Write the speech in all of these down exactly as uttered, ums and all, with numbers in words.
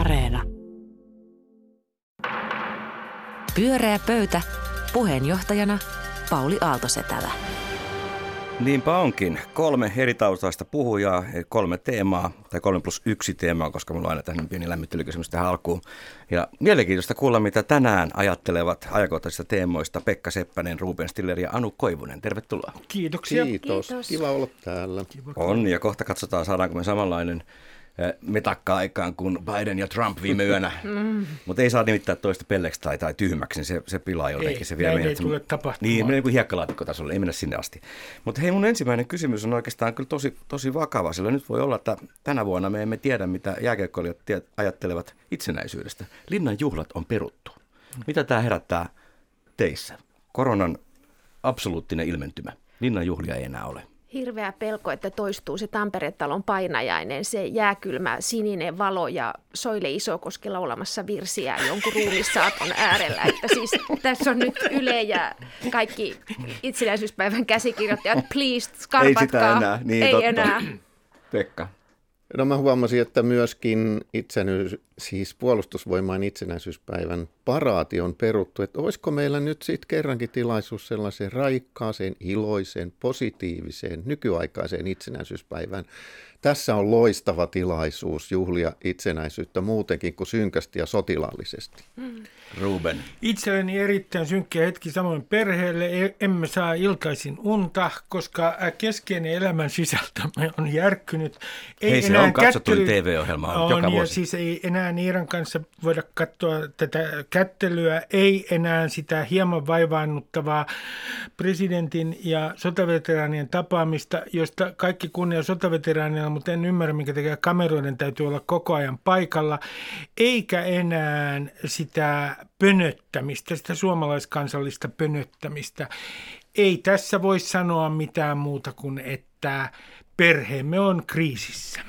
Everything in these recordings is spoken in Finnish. Areena. Pyöreä pöytä. Puheenjohtajana Pauli Aalto-Setälä. Niinpä onkin. Kolme eri taustaista puhujaa, kolme teemaa, tai kolme plus yksi teemaa, koska minulla on aina tämmöinen pieni lämmittelykysymys tähän alkuun. Ja mielenkiintoista kuulla, mitä tänään ajattelevat ajankohtaisista teemoista Pekka Seppänen, Ruben Stiller ja Anu Koivunen. Tervetuloa. Kiitoksia. Kiitos. Kiitos. Kiva olla täällä. Kiva. On, ja kohta katsotaan, saadaanko me samanlainen metakka aikaan kuin Biden ja Trump viime yönä. Mm. Mutta ei saa nimittää toista pelleksi tai, tai tyhmäksi, niin se, se pilaa jotenkin. Ei, se vielä ei tule tapahtumaan. Niin, mennään kuin hiekkalaatikkotasolle, ei mennä sinne asti. Mutta hei, mun ensimmäinen kysymys on oikeastaan kyllä tosi, tosi vakava, sillä nyt voi olla, että tänä vuonna me emme tiedä, mitä jääkiekkoilijat ajattelevat itsenäisyydestä. Linnan juhlat on peruttu. Mitä tämä herättää teissä? Koronan absoluuttinen ilmentymä. Linnan juhlia ei enää ole. Hirveä pelko, että toistuu se Tampere-talon painajainen, se jääkylmä sininen valo ja Soile Isokoski laulamassa virsiä jonkun ruumissaapon äärellä. Että siis tässä on nyt Yle ja kaikki itsenäisyyspäivän käsikirjoittajat, please, skarpatkaa. Ei sitä enää, niin ei totta. Enää. Pekka. No mä huomasin, että myöskin itsenäisyys, siis puolustusvoimain itsenäisyyspäivän paraati on peruttu, että olisiko meillä nyt sitten kerrankin tilaisuus sellaiseen raikkaaseen, iloiseen, positiiviseen, nykyaikaiseen itsenäisyyspäivään. Tässä on loistava tilaisuus juhlia itsenäisyyttä muutenkin kuin synkästi ja sotilaallisesti. Ruben. Itselleni erittäin synkkä hetki, samoin perheelle. Emme saa iltaisin unta, koska keskeinen elämän sisältömme on järkkynyt. Ei Hei, se on katsottuin T V-ohjelma on, joka vuosi. Ja siis ei enää Niiran kanssa voida katsoa tätä kättelyä, ei enää sitä hieman vaivaannuttavaa presidentin ja sotaveteraanien tapaamista, josta kaikki kunnia sotaveteraanilla, mutta en ymmärrä, minkä takia kameroiden täytyy olla koko ajan paikalla, eikä enää sitä pönöttämistä, sitä suomalaiskansallista pönöttämistä. Ei tässä voi sanoa mitään muuta kuin, että perheemme on kriisissä.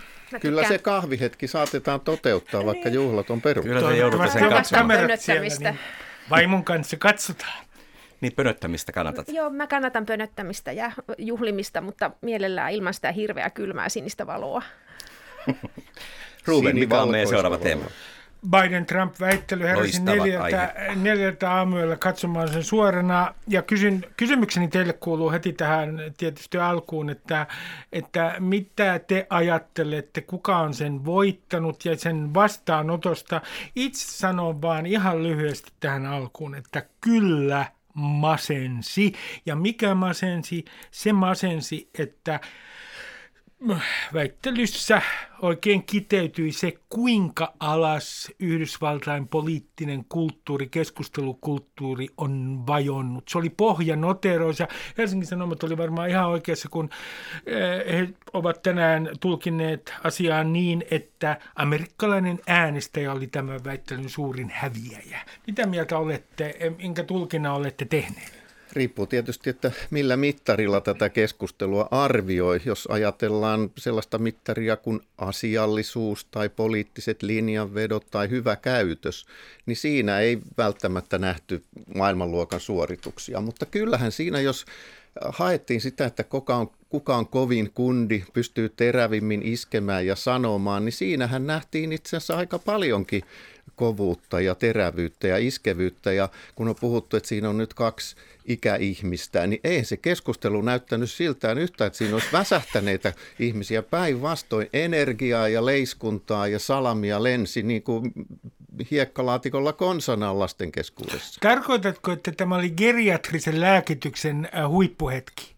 Kyllä se kahvihetki saatetaan toteuttaa, vaikka juhlat on peruttu. Kyllä se joudutaan sen katsomaan. Siellä, niin vaimon kanssa katsotaan. Niin pönöttämistä kannatat. Joo, mä kannatan pönöttämistä ja juhlimista, mutta mielellään ilman sitä hirveää kylmää sinistä valoa. Ruben, mikä on meidän seuraava teema? Biden-Trump-väittely heräsi neljältä, neljältä aamuilla katsomaan sen suorana. Ja kysyn, kysymykseni teille kuuluu heti tähän tietysti alkuun, että, että mitä te ajattelette, kuka on sen voittanut ja sen vastaanotosta. Itse sanon vaan ihan lyhyesti tähän alkuun, että kyllä masensi. Ja mikä masensi? Se masensi, että väittelyssä oikein kiteytyi se, kuinka alas Yhdysvaltain poliittinen kulttuuri, keskustelukulttuuri on vajonnut. Se oli pohjanoteroissa ja Helsingin Sanomat oli varmaan ihan oikeassa, kun he ovat tänään tulkineet asiaa niin, että amerikkalainen äänestäjä oli tämän väittelyn suurin häviäjä. Mitä mieltä olette, minkä tulkinnan olette tehneet? Riippuu tietysti, että millä mittarilla tätä keskustelua arvioi. Jos ajatellaan sellaista mittaria kuin asiallisuus tai poliittiset linjanvedot tai hyvä käytös, niin siinä ei välttämättä nähty maailmanluokan suorituksia. Mutta kyllähän siinä, jos haettiin sitä, että kuka on, kuka on kovin kundi, pystyy terävimmin iskemään ja sanomaan, niin siinähän nähtiin itse asiassa aika paljonkin kovuutta ja terävyyttä ja iskevyyttä. Ja kun on puhuttu, että siinä on nyt kaksi ikäihmistä, niin ei se keskustelu näyttänyt siltään yhtään, että siinä olisi väsähtäneitä ihmisiä. Päinvastoin energiaa ja leiskuntaa ja salamia lensi niin kuin hiekkalaatikolla konsanaan lasten keskuudessa. Tarkoitatko, että tämä oli geriatrisen lääkityksen huippuhetki?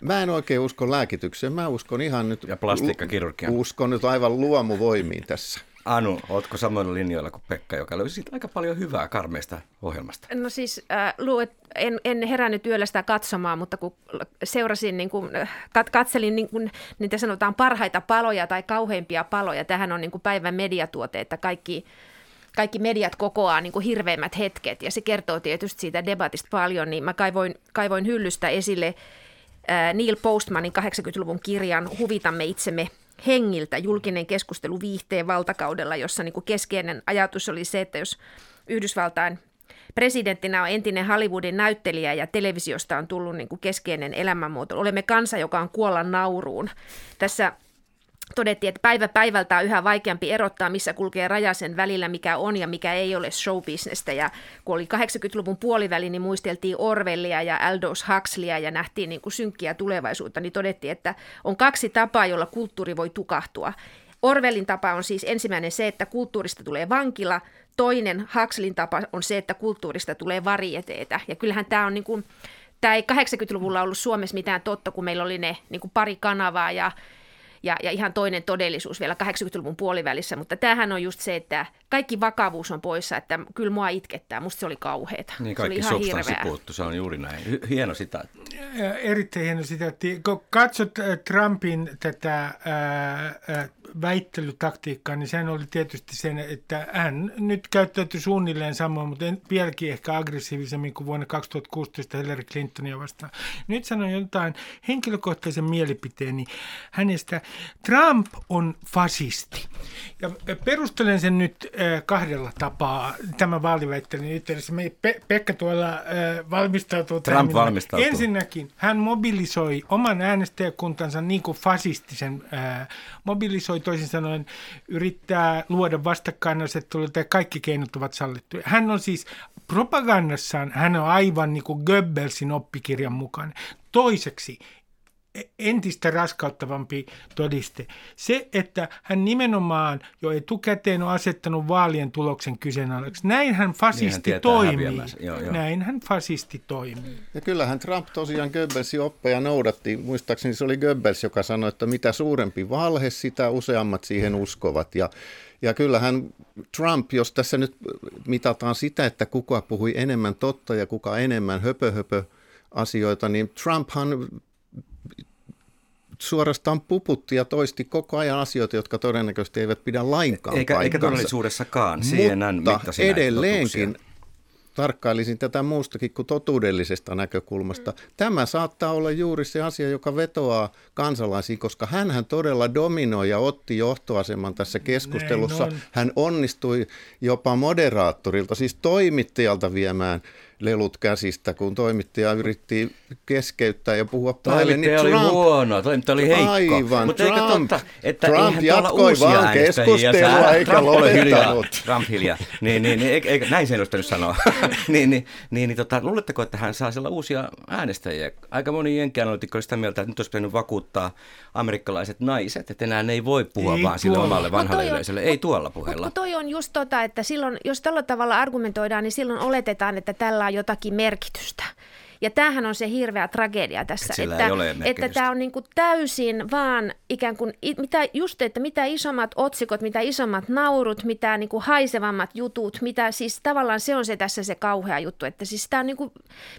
Mä en oikein usko lääkitykseen. Mä uskon ihan nyt, ja plastiikkakirurgiaan. Uskon nyt aivan luomuvoimiin tässä. Anu, ootko samoilla linjoilla kuin Pekka, joka löysi siitä aika paljon hyvää karmeista ohjelmasta? No siis äh, luet, en, en herännyt yöllä sitä katsomaan, mutta kun seurasin, niin kun, kat, katselin niin kun, niitä sanotaan parhaita paloja tai kauheimpia paloja. Tähän on niin kun päivän mediatuote, että kaikki... Kaikki mediat kokoaa niin kuin hirveimmät hetket, ja se kertoo tietysti siitä debatista paljon, niin mä kaivoin, kaivoin hyllystä esille äh, Neil Postmanin kahdeksankymmentäluvun kirjan Huvitamme itsemme hengiltä, julkinen keskustelu viihteen valtakaudella, jossa niin kuin keskeinen ajatus oli se, että jos Yhdysvaltain presidenttinä on entinen Hollywoodin näyttelijä ja televisiosta on tullut niin kuin keskeinen elämänmuoto, olemme kansa, joka on kuolla nauruun. Tässä todettiin, että päivä päivältä on yhä vaikeampi erottaa, missä kulkee raja sen välillä, mikä on ja mikä ei ole showbisnestä. Ja kun oli kahdeksankymmentäluvun puoliväli, niin muisteltiin Orwellia ja Aldous Huxleya ja nähtiin niin kuin synkkiä tulevaisuutta, niin todettiin, että on kaksi tapaa, jolla kulttuuri voi tukahtua. Orwellin tapa on siis ensimmäinen se, että kulttuurista tulee vankila. Toinen Huxleyn tapa on se, että kulttuurista tulee varieteetä. Ja kyllähän tämä on niin kuin, tämä ei kahdeksankymmentäluvulla ollut Suomessa mitään totta, kun meillä oli ne niin kuin pari kanavaa ja Ja, ja ihan toinen todellisuus vielä kahdeksankymmentäluvun puolivälissä, mutta tämähän on just se, että kaikki vakavuus on poissa, että kyllä mua itkettää, musta se oli kauheeta. Niin kaikki substanssi puuttu, se on juuri näin. Hieno sitaatti. Erittäin hieno sitaatti. Kun katsot Trumpin tätä ää, väittelytaktiikkaa, niin sehän oli tietysti sen, että hän nyt käyttäytyi suunnilleen samoin, mutta vieläkin ehkä aggressiivisemmin kuin vuonna kaksituhattakuusitoista Hillary Clintonia vastaan. Nyt sanon jotain henkilökohtaisen mielipiteeni hänestä. Trump on fasisti. Ja perustelen sen nyt kahdella tapaa tämän vaaliväittelyn yhteydessä. Me Pe- Pekka tuolla valmistautuu. Trump valmistautuu. Ensinnäkin hän mobilisoi oman äänestäjäkuntansa niin kuin fasistisen äh, mobilisoi, toisin sanoen yrittää luoda vastakkainasettelua, että kaikki keinot ovat sallittuja. Hän on siis propagandassaan, hän on aivan niin kuin Goebbelsin oppikirjan mukaan. Toiseksi entistä raskauttavampi todiste. Se, että hän nimenomaan jo etukäteen on asettanut vaalien tuloksen kyseenalaiseksi. Näinhän fasisti niin toimii. Joo, joo. Näinhän fasisti toimii. Ja kyllähän Trump tosiaan Goebbelsin oppeja noudatti. Muistaakseni se oli Goebbels, joka sanoi, että mitä suurempi valhe, sitä useammat siihen uskovat. Ja Ja kyllähän Trump, jos tässä nyt mitataan sitä, että kuka puhui enemmän totta ja kuka enemmän höpö, höpö asioita, niin Trumphan suorastaan puputti ja toisti koko ajan asioita, jotka todennäköisesti eivät pidä lainkaan eikä, paikkansa. Eikä todellisuudessakaan. Mutta edelleenkin tarkkailisin tätä muustakin kuin totuudellisesta näkökulmasta. Tämä saattaa olla juuri se asia, joka vetoaa kansalaisiin, koska hänhän todella dominoi ja otti johtoaseman tässä keskustelussa. Hän onnistui jopa moderaattorilta, siis toimittajalta viemään lelut käsistä, kun toimittaja yritti keskeyttää ja puhua paljon. Toimittaja niin oli Trump, huono, toimittaja oli heikko. Aivan, mutta Trump, totta, että Trump jatkoi vaan keskustelua eikä lopettanut. Trump hiljaa, niin, niin, niin, eikä, näin sen olisi nyt sanoa. niin, niin, niin, tota, luuletteko, että hän saa siellä uusia äänestäjiä? Aika moni jenkkianalytikko oli sitä mieltä, että nyt olisi pitänyt vakuuttaa amerikkalaiset naiset, että enää ne ei voi puhua ei vaan sille omalle vanhalle no yleisölle, ei tuolla puheella. Mutta toi on just tota, että silloin, jos tällä tavalla argumentoidaan, niin silloin oletetaan, että tällä jotakin merkitystä. Ja tämähän on se hirveä tragedia tässä, et että, että tämä on niin kuin täysin vaan ikään kuin, mitä, just että mitä isommat otsikot, mitä isommat naurut, mitä niin kuin haisevammat jutut, mitä siis tavallaan se on se tässä se kauhea juttu, että siis tämä on niin kuin,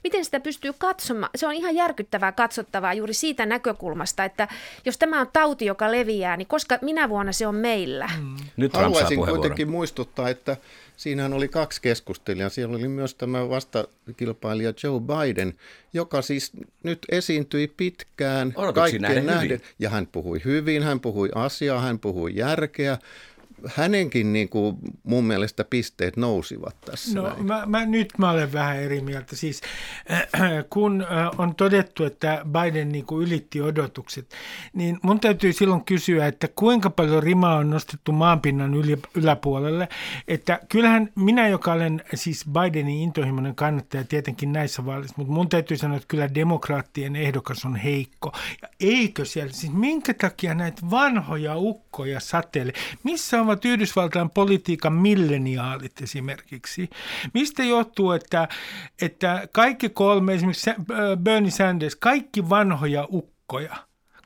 miten sitä pystyy katsomaan, se on ihan järkyttävää katsottavaa juuri siitä näkökulmasta, että jos tämä on tauti, joka leviää, niin koska minä vuonna se on meillä. Mm. Nyt haluaisin kuitenkin muistuttaa, että siinähän oli kaksi keskustelijaa. Siellä oli myös tämä vastakilpailija Joe Biden, joka siis nyt esiintyi pitkään kaikkien nähden. Hyvin. Ja hän puhui hyvin, hän puhui asiaa, hän puhui järkeä. Hänenkin niin kuin, mun mielestä pisteet nousivat tässä. No, mä, mä, nyt mä olen vähän eri mieltä. Siis, äh, kun äh, on todettu, että Biden niin kuin, ylitti odotukset, niin mun täytyy silloin kysyä, että kuinka paljon rimaa on nostettu maanpinnan yli, yläpuolelle. Että kyllähän minä, joka olen siis Bidenin intohimoinen kannattaja tietenkin näissä vaaleissa, mutta mun täytyy sanoa, että kyllä demokraattien ehdokas on heikko. Ja eikö siellä? Siis minkä takia näitä vanhoja ukkoja satelee? Missä on Yhdysvaltain politiikan milleniaalit esimerkiksi. Mistä johtuu, että, että kaikki kolme, esimerkiksi Bernie Sanders, kaikki vanhoja ukkoja.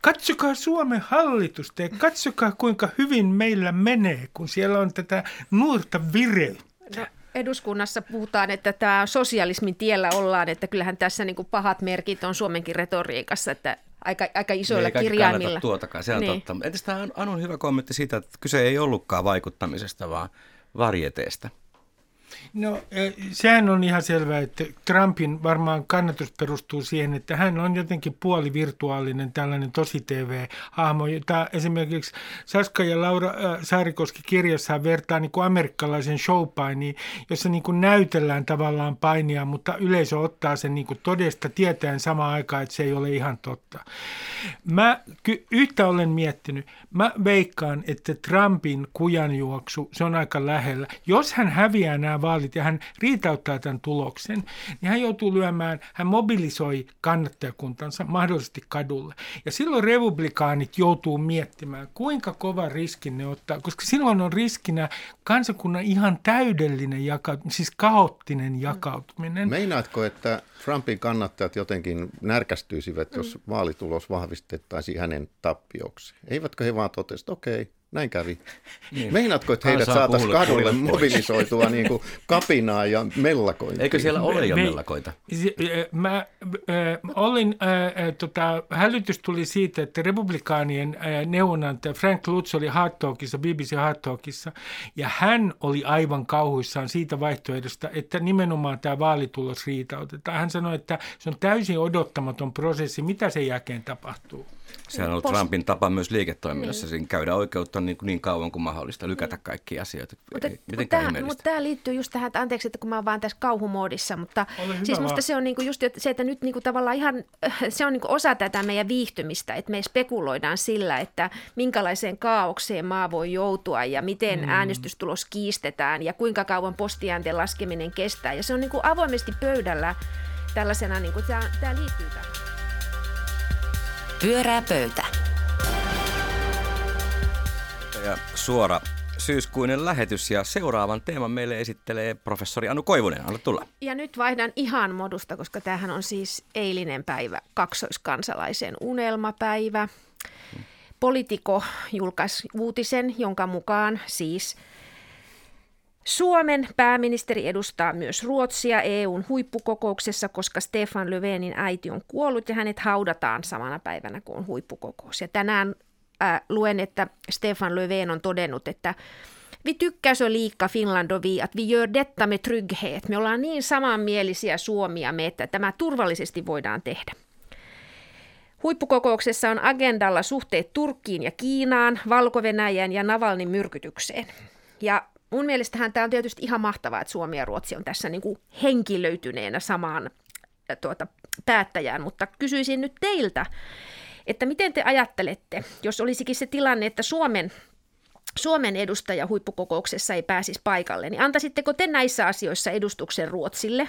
Katsokaa Suomen hallitusta ja katsokaa kuinka hyvin meillä menee, kun siellä on tätä nuorta vireyttä. No, eduskunnassa puhutaan, että tämä sosialismin tiellä ollaan, että kyllähän tässä niin kuin pahat merkit on Suomenkin retoriikassa, että Aika, aika isoilla ei kirjaimilla. Tuotakaan, se on niin. Totta. Entäs tämä Anun hyvä kommentti siitä, että kyse ei ollutkaan vaikuttamisesta, vaan varieteesta? No sehän on ihan selvää, että Trumpin varmaan kannatus perustuu siihen, että hän on jotenkin puolivirtuaalinen tällainen tosi-tv-hahmo, jota esimerkiksi Saskia ja Laura Saarikoski kirjassaan vertaa niin kuin amerikkalaisen showpainiin, jossa niin kuin näytellään tavallaan painia, mutta yleisö ottaa sen niin kuin todesta tietäen samaan aikaan, että se ei ole ihan totta. Mä ky- yhtä olen miettinyt. Mä veikkaan, että Trumpin kujanjuoksu, se on aika lähellä. Jos hän häviää nämä vaalit ja hän riitauttaa tämän tuloksen, niin hän joutuu lyömään, hän mobilisoi kannattajakuntansa mahdollisesti kadulle. Ja silloin republikaanit joutuu miettimään, kuinka kova riski ne ottaa, koska silloin on riskinä kansakunnan ihan täydellinen jakautuminen, siis kaoottinen jakautuminen. Meinaatko, että Trumpin kannattajat jotenkin närkästyisivät, jos vaalitulos vahvistettaisiin hänen tappioksi? Eivätkö he vaan totesi, että okei. Okay. Näin kävi. Niin. Meinaatko, että heidät saataisiin kadulle mobilisoitua niin kuin kapinaa ja mellakointia? Eikö siellä ole jo mellakoita? Mä, äh, olin, äh, tota, hälytys tuli siitä, että republikaanien äh, neuvonantaja Frank Lutz oli Hard Talkissa, B B C Hard Talkissa, ja hän oli aivan kauhuissaan siitä vaihtoehdosta, että nimenomaan tämä vaalitulos riitautetaan. Hän sanoi, että se on täysin odottamaton prosessi, mitä sen jälkeen tapahtuu. Sehän on ollut Trumpin tapa myös liiketoiminnassa, siinä käydä oikeutta niin, niin kauan kuin mahdollista, lykätä kaikkia asioita. Mutta mut tämä liittyy just tähän, että anteeksi, että kun mä oon vaan tässä kauhumoodissa, mutta siis musta se on niinku just se, että nyt niinku tavallaan ihan, se on niinku osa tätä meidän viihtymistä, että me spekuloidaan sillä, että minkälaiseen kaaukseen maa voi joutua ja miten mm. äänestystulos kiistetään ja kuinka kauan postiäänten laskeminen kestää. Ja se on niinku avoimesti pöydällä tällaisena, niinku, tämä liittyy tähän. Pyörää pöytä. Ja suora syyskuinen lähetys ja seuraavan teeman meille esittelee professori Anu Koivunen. Anna tulla. Ja nyt vaihdan ihan modusta, koska tämähän on siis eilinen päivä, kaksoiskansalaisen unelmapäivä. Politico julkaisi uutisen, jonka mukaan siis Suomen pääministeri edustaa myös Ruotsia E U:n huippukokouksessa, koska Stefan Löfvenin äiti on kuollut ja hänet haudataan samana päivänä kuin on huippukokous. Ja tänään äh, luen, että Stefan Löfven on todennut, että vi tykkää så lika Finland och vi, att vi gör detta med trygghet. Me ollaan niin samanmielisiä Suomia me, että tämä turvallisesti voidaan tehdä. Huippukokouksessa on agendalla suhteet Turkkiin ja Kiinaan, Valko-Venäjään ja Navalnin myrkytykseen. Ja mun mielestähän tämä on tietysti ihan mahtavaa, että Suomi ja Ruotsi on tässä niin kuin henkilöityneenä samaan tuota, päättäjään, mutta kysyisin nyt teiltä, että miten te ajattelette, jos olisikin se tilanne, että Suomen, Suomen edustaja huippukokouksessa ei pääsisi paikalle, niin antaisitteko te näissä asioissa edustuksen Ruotsille?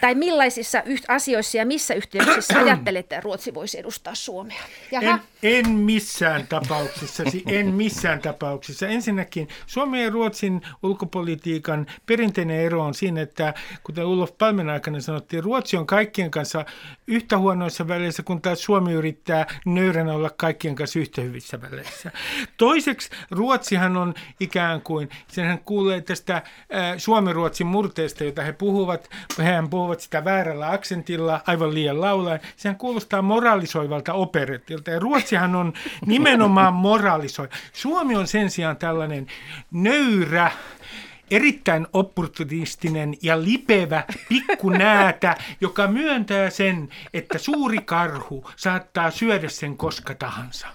Tai millaisissa asioissa ja missä yhteyksissä ajattelette, että Ruotsi voisi edustaa Suomea? En, en missään tapauksessa, en missään tapauksessa. Ensinnäkin Suomen ja Ruotsin ulkopolitiikan perinteinen ero on siinä, että kuten Olof Palmen aikana sanottiin, Ruotsi on kaikkien kanssa yhtä huonoissa väleissä, kun taas Suomi yrittää nöyränä olla kaikkien kanssa yhtä hyvissä väleissä. Toiseksi Ruotsihan on ikään kuin, senhän kuulee tästä Suomen-Ruotsin murteesta, jota he puhuvat, hehän puhuvat sitä väärällä aksentilla, aivan liian laulaen. Sehän kuulostaa moralisoivalta operettilta. Ja Ruotsihan on nimenomaan moralisoi. Suomi on sen sijaan tällainen nöyrä, erittäin opportunistinen ja lipevä pikkunäätä, joka myöntää sen, että suuri karhu saattaa syödä sen koska tahansa.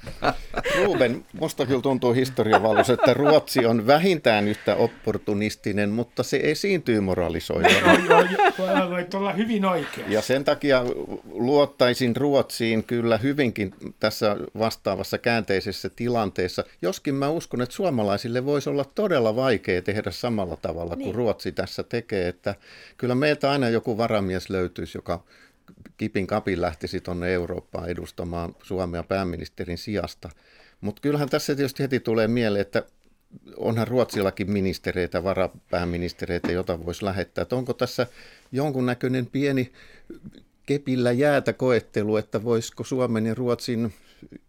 Ruben, musta kyllä tuntuu historiavalossa, että Ruotsi on vähintään yhtä opportunistinen, mutta se esiintyy moralisoijana. Voit olla hyvin oikeassa. Ja sen takia luottaisin Ruotsiin kyllä hyvinkin tässä vastaavassa käänteisessä tilanteessa, joskin mä uskon, että suomalaisille voisi olla todella vaikea tehdä samalla tavalla kuin niin. Ruotsi tässä tekee, että kyllä meiltä aina joku varamies löytyisi, joka kipin kapin lähtisi tuonne Eurooppaan edustamaan Suomea pääministerin sijasta. Mutta kyllähän tässä tietysti heti tulee mieleen, että onhan Ruotsillakin ministereitä, varapääministereitä, jota voisi lähettää. Että onko tässä jonkunnäköinen pieni kepillä jäätä koettelu, että voisiko Suomen ja Ruotsin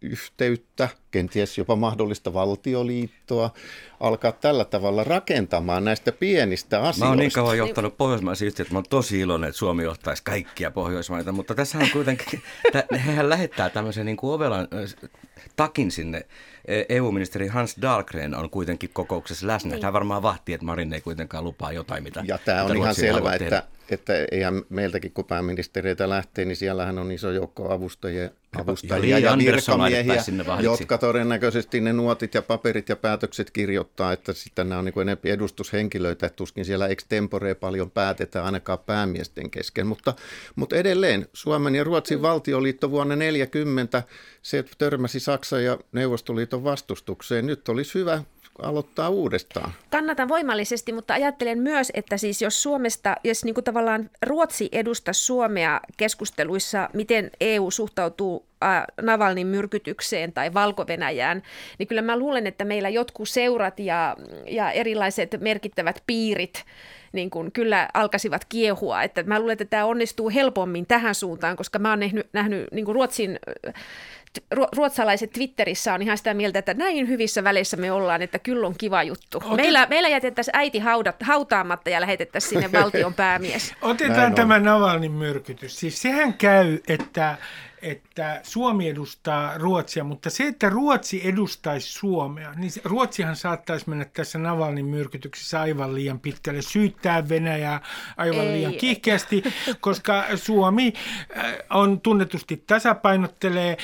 yhteyttä, kenties jopa mahdollista valtioliittoa, alkaa tällä tavalla rakentamaan näistä pienistä asioista. Mä oon niin kauan johtanut pohjoismaisia yhteyttä, mä oon tosi iloinen, että Suomi johtaisi kaikkia pohjoismaita, mutta tässä on kuitenkin, hehän lähettää tämmöisen niin kuin ovelan takin sinne. E U-ministeri Hans Dahlgren on kuitenkin kokouksessa läsnä. Hän varmaan vahtii, että Marin ei kuitenkaan lupaa jotain, mitä ja tämä on mitä ihan selvä, että, että eihän meiltäkin, kun pääministeriötä lähtee, niin siellähän on iso joukko avustajia, avustajia ja, ja virkamiehiä, jotka todennäköisesti ne nuotit ja paperit ja päätökset kirjoittaa, että sitten nämä on niin enemmän edustushenkilöitä, että tuskin siellä extemporea paljon päätetään ainakaan päämiesten kesken. Mutta, mutta edelleen Suomen ja Ruotsin valtioliitto vuonna tuhatyhdeksänsataaneljäkymmentä, se törmäsi Saksan ja Neuvostoliiton vastustukseen. Nyt olisi hyvä aloittaa uudestaan. Kannatan voimallisesti, mutta ajattelen myös, että siis jos Suomesta, jos niin kuin tavallaan Ruotsi edustaa Suomea keskusteluissa, miten E U suhtautuu Navalnin myrkytykseen tai Valko-Venäjään, niin kyllä mä luulen, että meillä jotkut seurat ja, ja erilaiset merkittävät piirit niin kuin kyllä alkaisivat kiehua. Että mä luulen, että tämä onnistuu helpommin tähän suuntaan, koska mä oon nähnyt, nähnyt niin kuin Ruotsin ruotsalaiset Twitterissä on ihan sitä mieltä, että näin hyvissä väleissä me ollaan, että kyllä on kiva juttu. Meillä, meillä jätettäisiin äiti haudat, hautaamatta ja lähetettäisiin sinne valtion päämies. Otetaan tämä Navalnin myrkytys. Siis sehän käy, että, että Suomi edustaa Ruotsia, mutta se, että Ruotsi edustaisi Suomea, niin Ruotsihan saattaisi mennä tässä Navalnin myrkytyksessä aivan liian pitkälle, syyttää Venäjää aivan Ei. liian kiihkeästi, koska Suomi on tunnetusti tasapainottelee.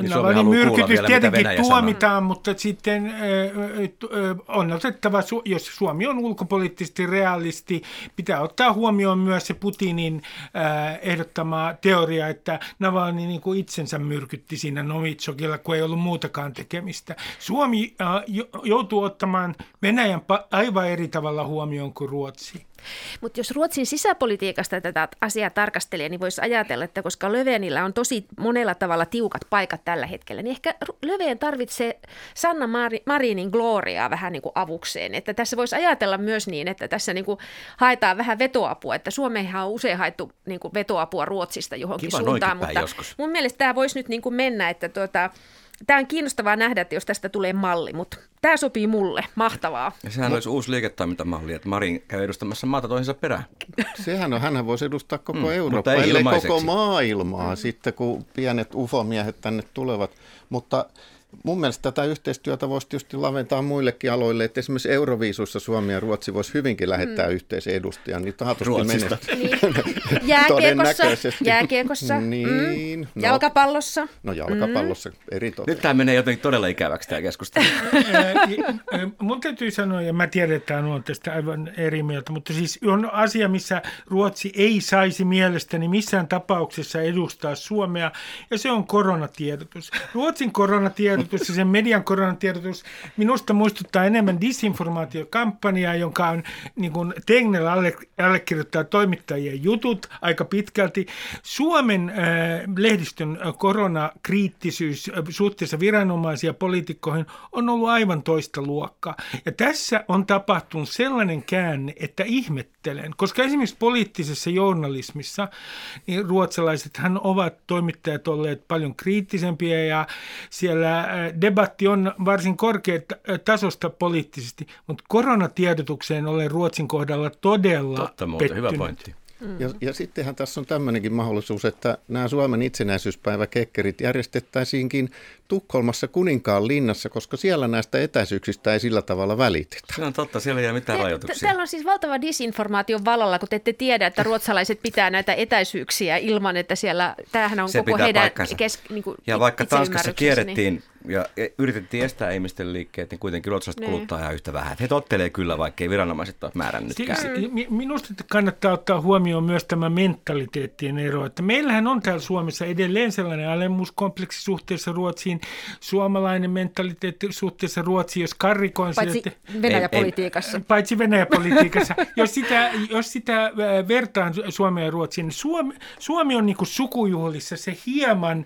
Niin Navalnin myrkytys tietenkin tuomitaan, sanoo. Mutta sitten on otettava, jos Suomi on ulkopoliittisesti realisti, pitää ottaa huomioon myös se Putinin ehdottama teoria, että Navalnin niin kuin itsensä myrkytti siinä Novitšokilla, kun ei ollut muutakaan tekemistä. Suomi joutuu ottamaan Venäjän aivan eri tavalla huomioon kuin Ruotsi. Mutta jos Ruotsin sisäpolitiikasta tätä asiaa tarkastelee, niin voisi ajatella, että koska Löfvenillä on tosi monella tavalla tiukat paikat tällä hetkellä, niin ehkä Löfven tarvitsee Sanna Marinin gloriaa vähän niin kuin avukseen. Että tässä voisi ajatella myös niin, että tässä niin kuin haetaan vähän vetoapua, että Suomeenhan on usein haettu niin kuin vetoapua Ruotsista johonkin Kiva suuntaan, mutta joskus. Mun mielestä tämä voisi nyt niin kuin mennä, että tuota, tämä on kiinnostavaa nähdä, että jos tästä tulee malli, mutta tämä sopii mulle. Mahtavaa. Ja sehän Mut. olisi uusi liiketoimintamalli, että Marin käy edustamassa maata toisensa perään. Sehän on, hänhän voisi edustaa koko mm, Eurooppaa, ellei koko maailmaa mm. sitten, kun pienet ufomiehet tänne tulevat. Mutta mun mielestä tätä yhteistyötä voisi tietysti laventaa muillekin aloille, että esimerkiksi Euroviisuissa Suomi ja Ruotsi voisi hyvinkin lähettää mm. yhteisen edustajan, niin tahtosti menestyä. Jääkiekossa, jääkiekossa niin, mm. no, jalkapallossa. No jalkapallossa mm. eri toteen. Nyt tämä menee jotenkin todella ikäväksi tämä keskustelu. Mun täytyy sanoa, ja mä tiedän, että Anu on tästä aivan eri mieltä, mutta siis on asia, missä Ruotsi ei saisi mielestäni missään tapauksessa edustaa Suomea, ja se on koronatiedotus. Ruotsin koronatiedotus ja sen median koronatiedotus minusta muistuttaa enemmän disinformaatiokampanjaa, jonka on niin kuin Tegnell allekirjoittaa toimittajien jutut aika pitkälti. Suomen äh, lehdistön koronakriittisyys suhteessa viranomaisiin ja poliitikkoihin on ollut aivan toista luokkaa. Ja tässä on tapahtunut sellainen käänne, että ihmettelen, koska esimerkiksi poliittisessa journalismissa niin ruotsalaisethan ovat toimittajat olleet paljon kriittisempiä ja siellä debatti on varsin korkeatasosta poliittisesti, mutta koronatiedotukseen olen Ruotsin kohdalla todella Totta muuta, pettynyt. Hyvä pointti. Ja, ja sittenhän tässä on tämmöinenkin mahdollisuus, että nämä Suomen itsenäisyyspäiväkekkerit järjestettäisiinkin Tukholmassa Kuninkaan linnassa, koska siellä näistä etäisyyksistä ei sillä tavalla välitetä. Se on totta, siellä ei ole mitään te, rajoituksia. Te, täällä on siis valtava disinformaation valolla, kun te ette tiedä, että ruotsalaiset pitää näitä etäisyyksiä ilman, että siellä, tämähän on se koko heidän kes, niin kuin ja vaikka Tanskassa kierrettiin. Niin. Ja yritettiin estää ihmisten liikkeet, niin kuitenkin ruotsalaiset kuluttaa ihan yhtä vähän. He tottelee kyllä, vaikkei viranomaiset ole määrännytkään. Minusta kannattaa ottaa huomioon myös tämä mentaliteettien ero. Että meillähän on täällä Suomessa edelleen sellainen alemmuuskompleksi suhteessa Ruotsiin, suomalainen mentaliteetti suhteessa Ruotsiin, jos karrikoin paitsi se... Että... Venäjäpolitiikassa. En, en. Paitsi Venäjäpolitiikassa. jos, sitä, jos sitä vertaan Suomea ja Ruotsiin, niin Suomi, Suomi on niin kuin sukujuhlissa se hieman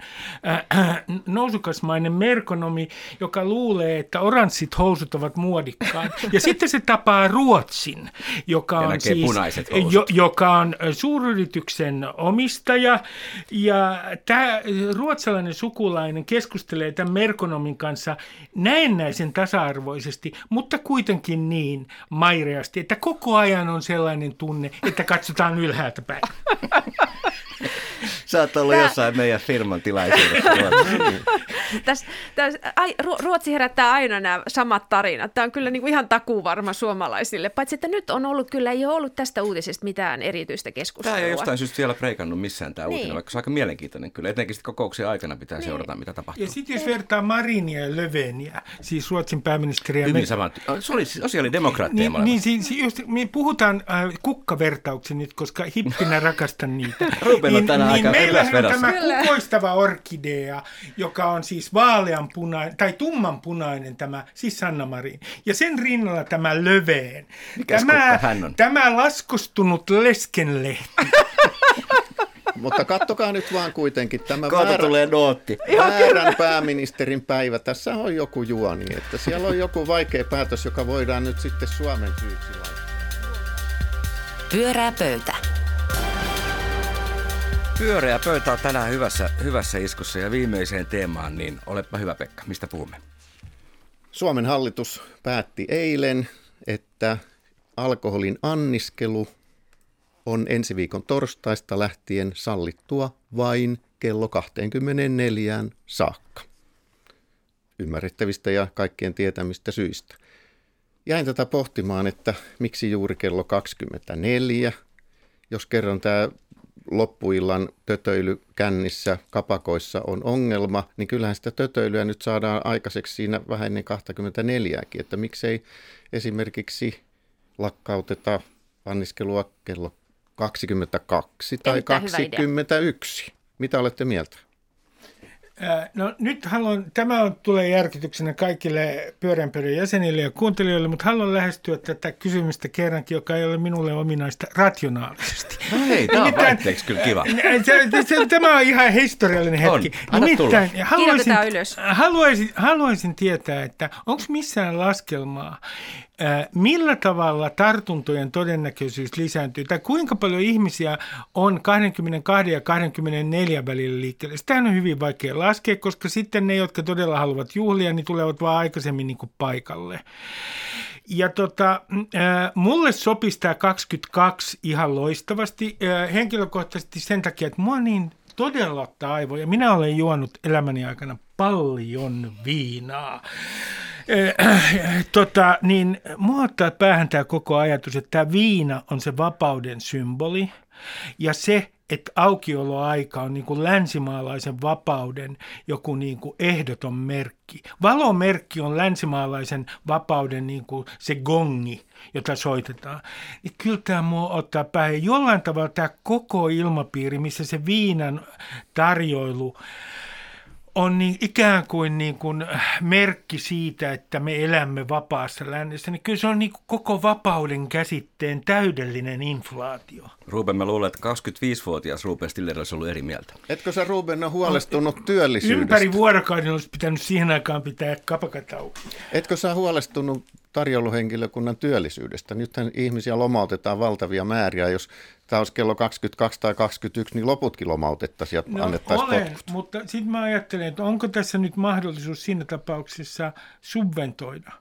äh, nousukasmainen merkitys, ekonomi, joka luulee, että oranssit housut ovat muodikkaat. Ja sitten se tapaa Ruotsin, joka on, siis, jo, joka on suuryrityksen omistaja. Ja tämä ruotsalainen sukulainen keskustelee tämän merkonomin kanssa näennäisen tasa-arvoisesti, mutta kuitenkin niin maireasti, että koko ajan on sellainen tunne, että katsotaan ylhäältä päin. Sä oot ollut Tää... jossain meidän firman tilaisuudessa. Täs, täs, ai, Ruotsi herättää aina nämä samat tarinat. Tämä on kyllä niinku ihan takuuvarma suomalaisille. Paitsi, että nyt on ollut kyllä, ei ole ollut tästä uutisesta mitään erityistä keskustelua. Tämä ei jostain syystä siellä preikannut missään tämä niin. uutinen, vaikka se on aika mielenkiintoinen kyllä. Etenkin sitten kokouksen aikana pitää niin. seurata, mitä tapahtuu. Ja sitten jos vertaa Marinia ja Löfveniä, siis Ruotsin pääministeriä. Hyvin me... samat. Se oli sosiaalidemokraatteja molemmat. Niin, niin si, just, me puhutaan äh, kukkavertauksia nyt, koska hippinä rakastan niitä. Ruben on tänään niin, aika niin meillähän on tämä kukoistava orkidea, joka on siis vaaleanpunainen, tai tummanpunainen tämä, siis Sanna Marin. Ja sen rinnalla tämä Löfven. Tämä, tämä laskostunut leskenlehti. Mutta kattokaa nyt vaan kuitenkin tämä väärä, tulee nootti. väärän pääministerin päivä. Tässä on joku juoni, että siellä on joku vaikea päätös, joka voidaan nyt sitten Suomen syyksi laittaa. Pyörää pöytä. Pyöreä pöytä on tänään hyvässä, hyvässä iskussa ja viimeiseen teemaan, niin olepa hyvä Pekka, mistä puhumme? Suomen hallitus päätti eilen, että alkoholin anniskelu on ensi viikon torstaista lähtien sallittua vain kello kaksikymmentäneljä saakka. Ymmärrettävistä ja kaikkien tietämistä syistä. Jäin tätä pohtimaan, että miksi juuri kello kaksikymmentäneljä, jos kerran tämä loppuillan tötöily kännissä, kapakoissa on ongelma, niin kyllähän sitä tötöilyä nyt saadaan aikaiseksi siinä vähän ennen kaksikymmentäneljääkin, että miksei esimerkiksi lakkauteta anniskelua kello kaksikymmentäkaksi tai kaksikymmentäyksi. Mitä olette mieltä? No nyt haluan, tämä on, tulee järkytyksenä kaikille pyöreän pöydän jäsenille ja kuuntelijoille, mutta haluan lähestyä tätä kysymystä kerrankin, joka ei ole minulle ominaista rationaalisesti. No hei, tämä on vaitteeksi kyllä kiva. Tämä on ihan historiallinen hetki. On, anna tulla. Haluaisin, haluaisin, haluaisin tietää, että onko missään laskelmaa, millä tavalla tartuntojen todennäköisyys lisääntyy tai kuinka paljon ihmisiä on kaksikymmentäkaksi ja kaksikymmentäneljä välillä liikkeelle. Sitä on hyvin vaikea laskea, koska sitten ne, jotka todella haluavat juhlia, niin tulevat vaan aikaisemmin niin kuin paikalle. Ja tota, mulle sopisi tämä kaksikymmentäkaksi ihan loistavasti henkilökohtaisesti sen takia, että mua niin todella ottaa aivoja. Minä olen juonut elämäni aikana paljon viinaa. Tota, niin mua ottaa päähän tämä koko ajatus, että tämä viina on se vapauden symboli ja se, että aukioloaika on niin kuin länsimaalaisen vapauden joku niin kuin ehdoton merkki. Valomerkki on länsimaalaisen vapauden niin kuin se gongi, jota soitetaan. Niin kyllä tämä mua ottaa päähän. Jollain tavalla tämä koko ilmapiiri, missä se viinan tarjoilu on niin, ikään kuin, niin kuin merkki siitä, että me elämme vapaassa lännessä, niin kyllä se on niin kuin koko vapauden käsitteen täydellinen inflaatio. Ruben, mä luulen, että kaksikymmentäviisivuotias Ruben Stiller olisi ollut eri mieltä. Etkö sä, Ruben, ole huolestunut työllisyydestä? Ympäri vuorokauden olisi pitänyt siihen aikaan pitää kapakat auki. Etkö sä huolestunut tarjouluhenkilökunnan työllisyydestä? Nythän ihmisiä lomautetaan valtavia määriä, jos tämä olisi kello kaksikymmentäkaksi tai kaksikymmentäyksi, niin loputkin lomautettaisiin ja no, annettaisiin olen, potkut. Mutta sitten mä ajattelen, että onko tässä nyt mahdollisuus siinä tapauksessa subventoida?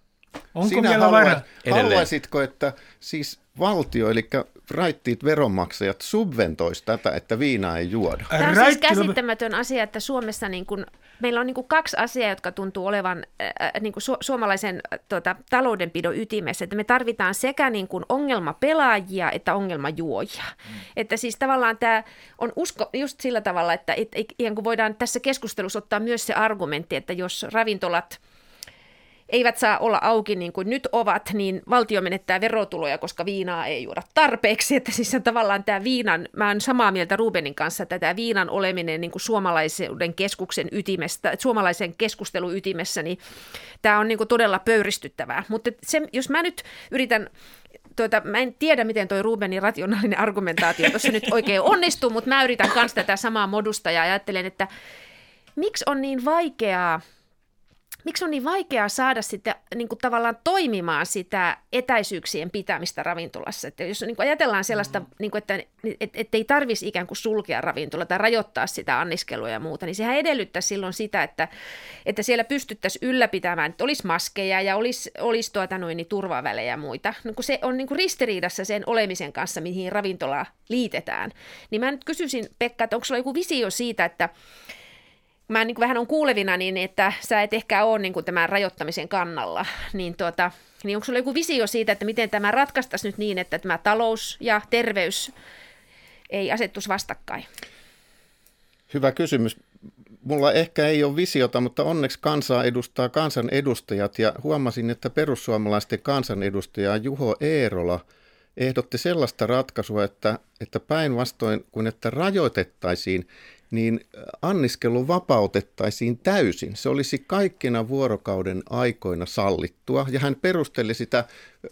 Onko Sinä vielä haluais, varaa? Haluaisitko, että siis valtio, eli raittiit veronmaksajat subventoisi tätä, että viinaa ei juoda? Tämä on siis käsittämätön asia, että Suomessa niin kun, meillä on niin kun kaksi asiaa, jotka tuntuu olevan äh, niin kun su- suomalaisen äh, tota, taloudenpidon ytimessä. Että me tarvitaan sekä niin kun ongelmapelaajia että ongelmajuojia. Mm. Että siis tavallaan tämä on usko just sillä tavalla, että et, et, ihan kun voidaan tässä keskustelussa ottaa myös se argumentti, että jos ravintolat eivät saa olla auki niin kuin nyt ovat, niin valtio menettää verotuloja, koska viinaa ei juoda tarpeeksi. Että siis tavallaan tämä viinan, mä oon samaa mieltä Rubenin kanssa, että tämä viinan oleminen niin kuin suomalaisen keskuksen ytimestä, suomalaisen keskustelun ytimessä, niin tämä on niin kuin todella pöyristyttävää. Mutta se, jos mä nyt yritän, tuota, mä en tiedä, miten toi Rubenin rationaalinen argumentaatio tuossa nyt oikein onnistuu, mutta mä yritän myös tätä samaa modusta ja ajattelen, että miksi on niin vaikeaa miksi on niin vaikeaa saada sitä niin kuin tavallaan toimimaan sitä etäisyyksien pitämistä ravintolassa? Että jos niin kuin ajatellaan sellaista, mm. niin kuin, että et, et ei tarvitsisi ikään kuin sulkea ravintola tai rajoittaa sitä anniskelua ja muuta, niin sehän edellyttää silloin sitä, että, että siellä pystyttäisiin ylläpitämään, että olisi maskeja ja olisi, olisi tuota noin, niin turvavälejä ja muita. Niin kuin se on niin kuin ristiriidassa sen olemisen kanssa, mihin ravintola liitetään. Niin mä nyt kysyisin, Pekka, että onko sulla joku visio siitä, että mä niin kuin vähän on kuulevina, niin että sä et ehkä ole niin kuin tämän rajoittamisen kannalla, niin, tuota, niin onko sulla joku visio siitä, että miten tämä ratkaistaisi nyt niin, että tämä talous ja terveys ei asettuisi vastakkain? Hyvä kysymys. Mulla ehkä ei ole visiota, mutta onneksi kansaa edustaa kansanedustajat, ja huomasin, että perussuomalaisten kansanedustaja Juho Eerola ehdotti sellaista ratkaisua, että, että päinvastoin kuin että rajoitettaisiin, niin anniskelu vapautettaisiin täysin. Se olisi kaikkina vuorokauden aikoina sallittua, ja hän perusteli sitä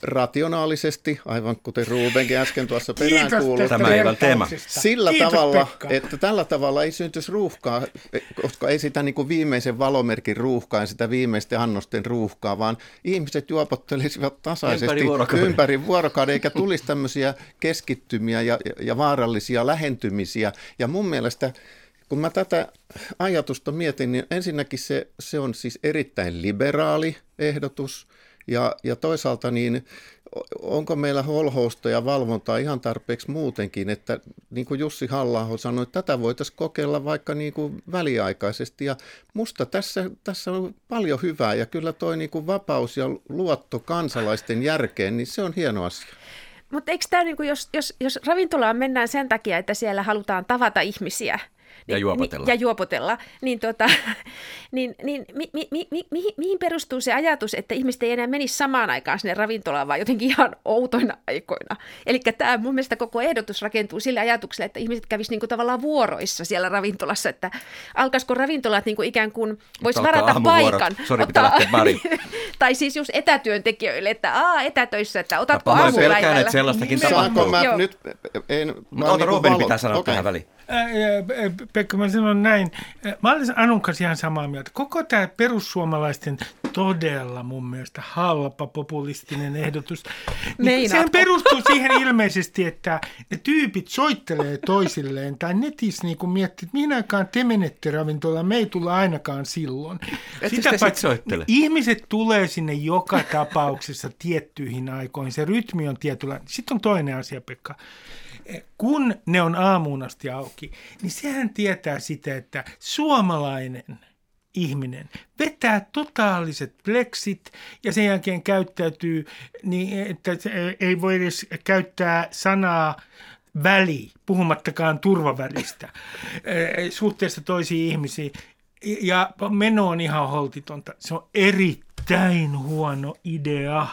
rationaalisesti, aivan kuten Rubenkin äsken tuossa peräänkuulutti. Tämä on teema. Sillä Kiitos, tavalla, Pekka. Että tällä tavalla ei syntyisi ruuhkaa, koska ei sitä niin kuin viimeisen valomerkin ruuhkaa ja sitä viimeisten annosten ruuhkaa, vaan ihmiset juopottelisivat tasaisesti ympäri vuorokauden, ympäri vuorokauden eikä tulisi tämmöisiä keskittymiä ja, ja vaarallisia lähentymisiä, ja mun mielestä kun mä tätä ajatusta mietin, niin ensinnäkin se, se on siis erittäin liberaali ehdotus, ja, ja toisaalta niin onko meillä holhousta ja valvontaa ihan tarpeeksi muutenkin, että niin kuin Jussi Halla-aho sanoi, että tätä voitaisiin kokeilla vaikka niin kuin väliaikaisesti, ja musta tässä, tässä on paljon hyvää, ja kyllä toi niin kuin vapaus ja luotto kansalaisten järkeen, niin se on hieno asia. Mutta eikö tämä, niin jos, jos, jos ravintolaan mennään sen takia, että siellä halutaan tavata ihmisiä, ja juopotella. Ni, ja juopotella. Niin, tota, niin, niin mi, mi, mi, mi, mi, mihin perustuu se ajatus, että ihmiset ei enää menisi samaan aikaan sinne ravintolaan, vaan jotenkin ihan outoina aikoina? Eli tämä mun mielestä koko ehdotus rakentuu sillä ajatuksella, että ihmiset kävisivät niinku tavallaan vuoroissa siellä ravintolassa, että alkaisiko ravintolat niinku ikään kuin, voisi varata paikan. Sori, pitää lähteä bariin. Tai siis just etätyöntekijöille, että aa, etätöissä, että otatko aamupäivällä. Mä pelkään, että sellaistakin tapahtuu. Saanko nyt, en, mä otan Ruben pitää sanoa okay. tähän väliin. Pekka, mä sanon näin. Mä olisin Anun kanssa ihan samaa mieltä. Koko tämä perussuomalaisten todella mun mielestä halpa populistinen ehdotus. Niin sehän perustuu siihen ilmeisesti, että ne tyypit soittelee toisilleen tai netissä niin miettii, että mihin aikaan te menette ravintolaan, me ei tulla ainakaan silloin. Sitä paitsi ihmiset tulee sinne joka tapauksessa tiettyihin aikoihin. Se rytmi on tietyllä. Sitten on toinen asia, Pekka. Kun ne on aamuun asti auki, niin sehän tietää sitä, että suomalainen ihminen vetää totaaliset pleksit ja sen jälkeen käyttäytyy, niin että ei voi edes käyttää sanaa väli, puhumattakaan turvavälistä, suhteessa toisiin ihmisiin. Ja meno on ihan holtitonta. Se on erittäin huono idea.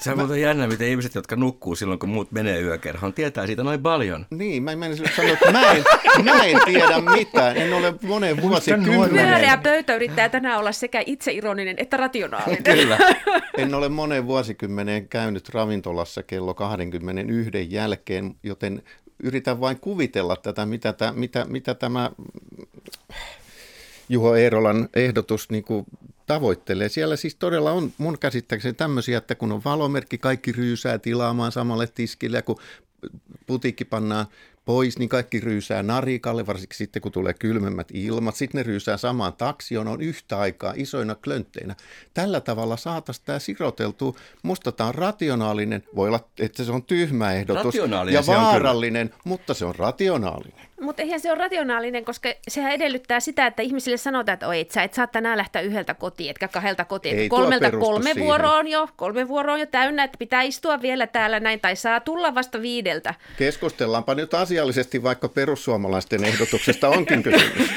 Se on muuten jännä, miten ihmiset, jotka nukkuu silloin, kun muut menee yökerhoon, tietää siitä noin paljon. Niin, mä en mennä sanoa, että mä en, mä en tiedä mitään. En ole moneen vuosikymmenen. Pyöreä pöytä yrittää tänään olla sekä itseironinen että rationaalinen. Kyllä. En ole moneen vuosikymmeneen käynyt ravintolassa kello kaksikymmentäyksi jälkeen, joten yritän vain kuvitella tätä, mitä, tä, mitä, mitä tämä Juho Eerolan ehdotus niin kuin tavoittelee. Siellä siis todella on mun käsittääkseni tämmöisiä, että kun on valomerkki, kaikki ryysää tilaamaan samalle tiskille, ja kun putiikki pannaan pois, niin kaikki ryysää narikalle, varsinkin sitten kun tulee kylmemmät ilmat. Sitten ne ryysää samaan taksioon, on yhtä aikaa isoina klöntteinä. Tällä tavalla saataisiin tämä siroteltua. Musta tämä on rationaalinen, voi olla, että se on tyhmä ehdotus ja vaarallinen, mutta se on rationaalinen. Mutta eihän se ole rationaalinen, koska sehän edellyttää sitä, että ihmisille sanotaan, että oi, et sä et saa tänään lähteä yhdeltä kotiin, etkä kahdelta kotiin. Kolmelta kolme vuoroon jo, kolme vuoroon jo täynnä, että pitää istua vielä täällä näin, tai saa tulla vasta viideltä. Keskustellaanpa nyt asiallisesti, vaikka perussuomalaisten ehdotuksesta onkin kysymys.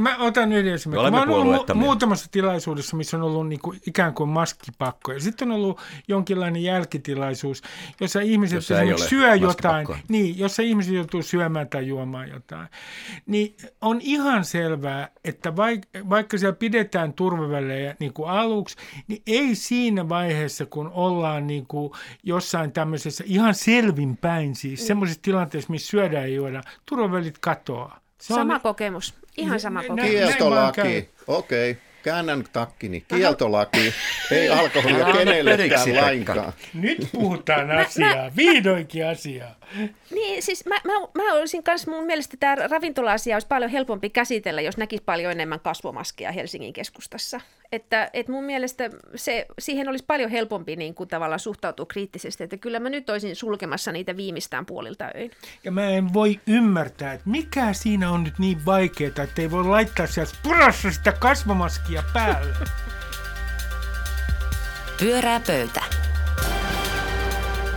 Mä otan yhden esimerkiksi. Mä oon ollut muutamassa tilaisuudessa, missä on ollut niinku ikään kuin maskipakko, ja sitten on ollut jonkinlainen jälkitilaisuus, jossa ihmiset syö jotain, niin, jossa ihmiset joutuu syömään tai juomaan jotain, niin on ihan selvää, että vaik- vaikka siellä pidetään turvavälejä niin kuin aluksi, niin ei siinä vaiheessa, kun ollaan niin kuin jossain tämmöisessä ihan selvinpäin, siis semmoisessa tilanteessa, missä syödään ja juodaan, turvavälit katoaa. Se sama on kokemus, ihan sama kokemus. Kieltolaki, okei. Okay. Käännän takkini. Kieltolaki. Ei alkoholia kenellekään lainkaan. Nyt puhutaan asiaa. Vihdoinkin asiaa. Niin, siis mä, mä, mä olisin kans mun mielestä tämä ravintola-asia olisi paljon helpompi käsitellä, jos näkisi paljon enemmän kasvomaskia Helsingin keskustassa. Että et mun mielestä se, siihen olisi paljon helpompi niin kuin tavallaan suhtautua kriittisesti, että kyllä mä nyt olisin sulkemassa niitä viimeistään puolilta öin. Ja mä en voi ymmärtää, että mikä siinä on nyt niin vaikeaa, että ei voi laittaa siellä purassa sitä kasvomaskia päälle. Pyörää pöytä.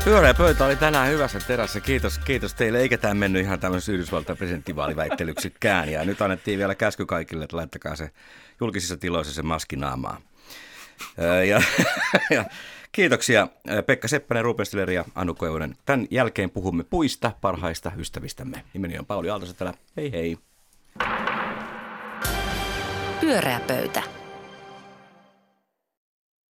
Pyöreä pöytä oli tänään hyvässä terässä. Kiitos, kiitos teille. Eikä tämä mennyt ihan tämmöisen Yhdysvaltain presidenttivaaliväittelyksikään. Ja nyt annettiin vielä käsky kaikille, että laittakaa se julkisissa tiloissa se maski naamaan. Ja, ja kiitoksia Pekka Seppänen, Ruben Stiller ja Anu Koivunen. Tämän jälkeen puhumme puista, parhaista ystävistämme. Nimeni on Pauli Aalto-Setälä. Hei hei. Pyöreä pöytä.